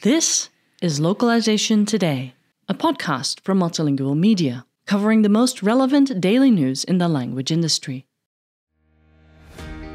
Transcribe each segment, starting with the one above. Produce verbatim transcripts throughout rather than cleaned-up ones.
This is Localization Today, a podcast from Multilingual Media, covering the most relevant daily news in the language industry.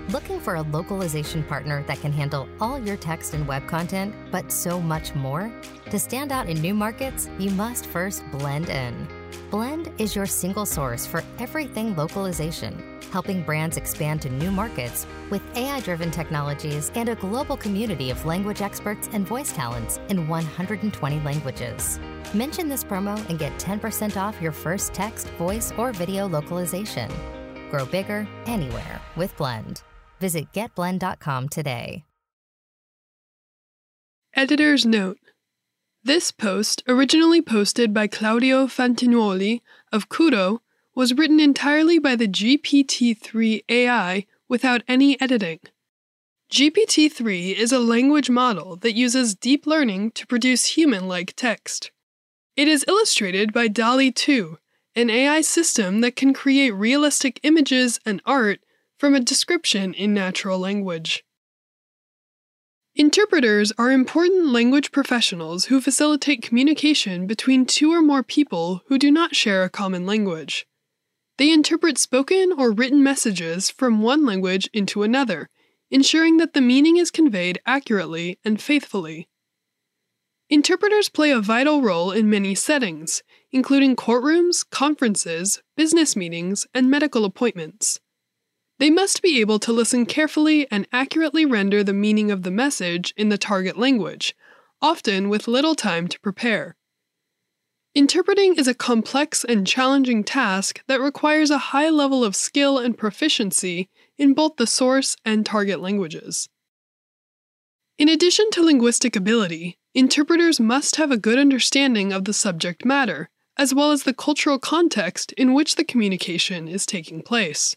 Looking for a localization partner that can handle all your text and web content, but so much more? To stand out in new markets, you must first blend in. Blend is your single source for everything localization, helping brands expand to new markets with A I-driven technologies and a global community of language experts and voice talents in one hundred twenty languages. Mention this promo and get ten percent off your first text, voice, or video localization. Grow bigger anywhere with Blend. Visit get blend dot com today. Editor's note. This post, originally posted by Claudio Fantinuoli of KUDO, was written entirely by the G P T three A I without any editing. G P T three is a language model that uses deep learning to produce human-like text. It is illustrated by DALL-E two, an A I system that can create realistic images and art from a description in natural language. Interpreters are important language professionals who facilitate communication between two or more people who do not share a common language. They interpret spoken or written messages from one language into another, ensuring that the meaning is conveyed accurately and faithfully. Interpreters play a vital role in many settings, including courtrooms, conferences, business meetings, and medical appointments. They must be able to listen carefully and accurately render the meaning of the message in the target language, often with little time to prepare. Interpreting is a complex and challenging task that requires a high level of skill and proficiency in both the source and target languages. In addition to linguistic ability, interpreters must have a good understanding of the subject matter, as well as the cultural context in which the communication is taking place.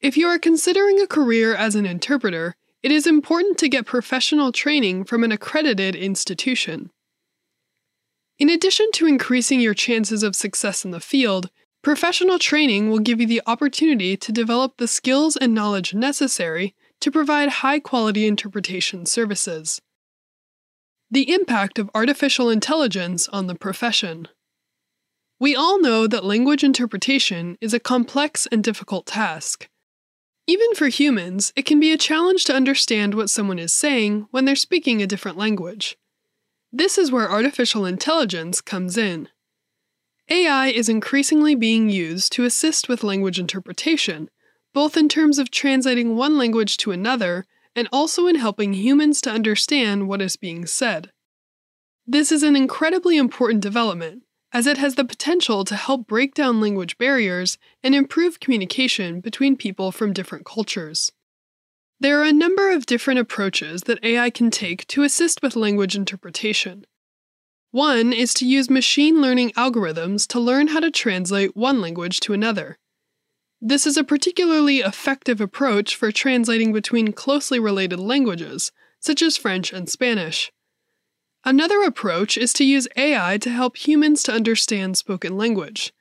If you are considering a career as an interpreter, it is important to get professional training from an accredited institution. In addition to increasing your chances of success in the field, professional training will give you the opportunity to develop the skills and knowledge necessary to provide high-quality interpretation services. The impact of artificial intelligence on the profession. We all know that language interpretation is a complex and difficult task. Even for humans, it can be a challenge to understand what someone is saying when they're speaking a different language. This is where artificial intelligence comes in. A I is increasingly being used to assist with language interpretation, both in terms of translating one language to another and also in helping humans to understand what is being said. This is an incredibly important development, as it has the potential to help break down language barriers and improve communication between people from different cultures. There are a number of different approaches that A I can take to assist with language interpretation. One is to use machine learning algorithms to learn how to translate one language to another. This is a particularly effective approach for translating between closely related languages, such as French and Spanish. Another approach is to use A I to help humans to understand spoken language.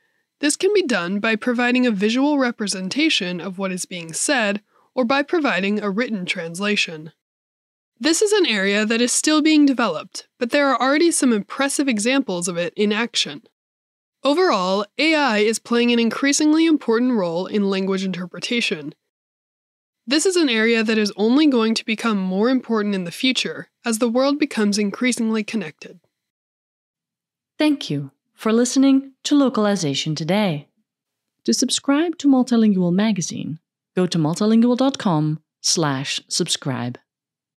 This can be done by providing a visual representation of what is being said or by providing a written translation. This is an area that is still being developed, but there are already some impressive examples of it in action. Overall, A I is playing an increasingly important role in language interpretation. This is an area that is only going to become more important in the future as the world becomes increasingly connected. Thank you for listening to Localization Today. To subscribe to Multilingual Magazine, go to multilingual dot com slash subscribe.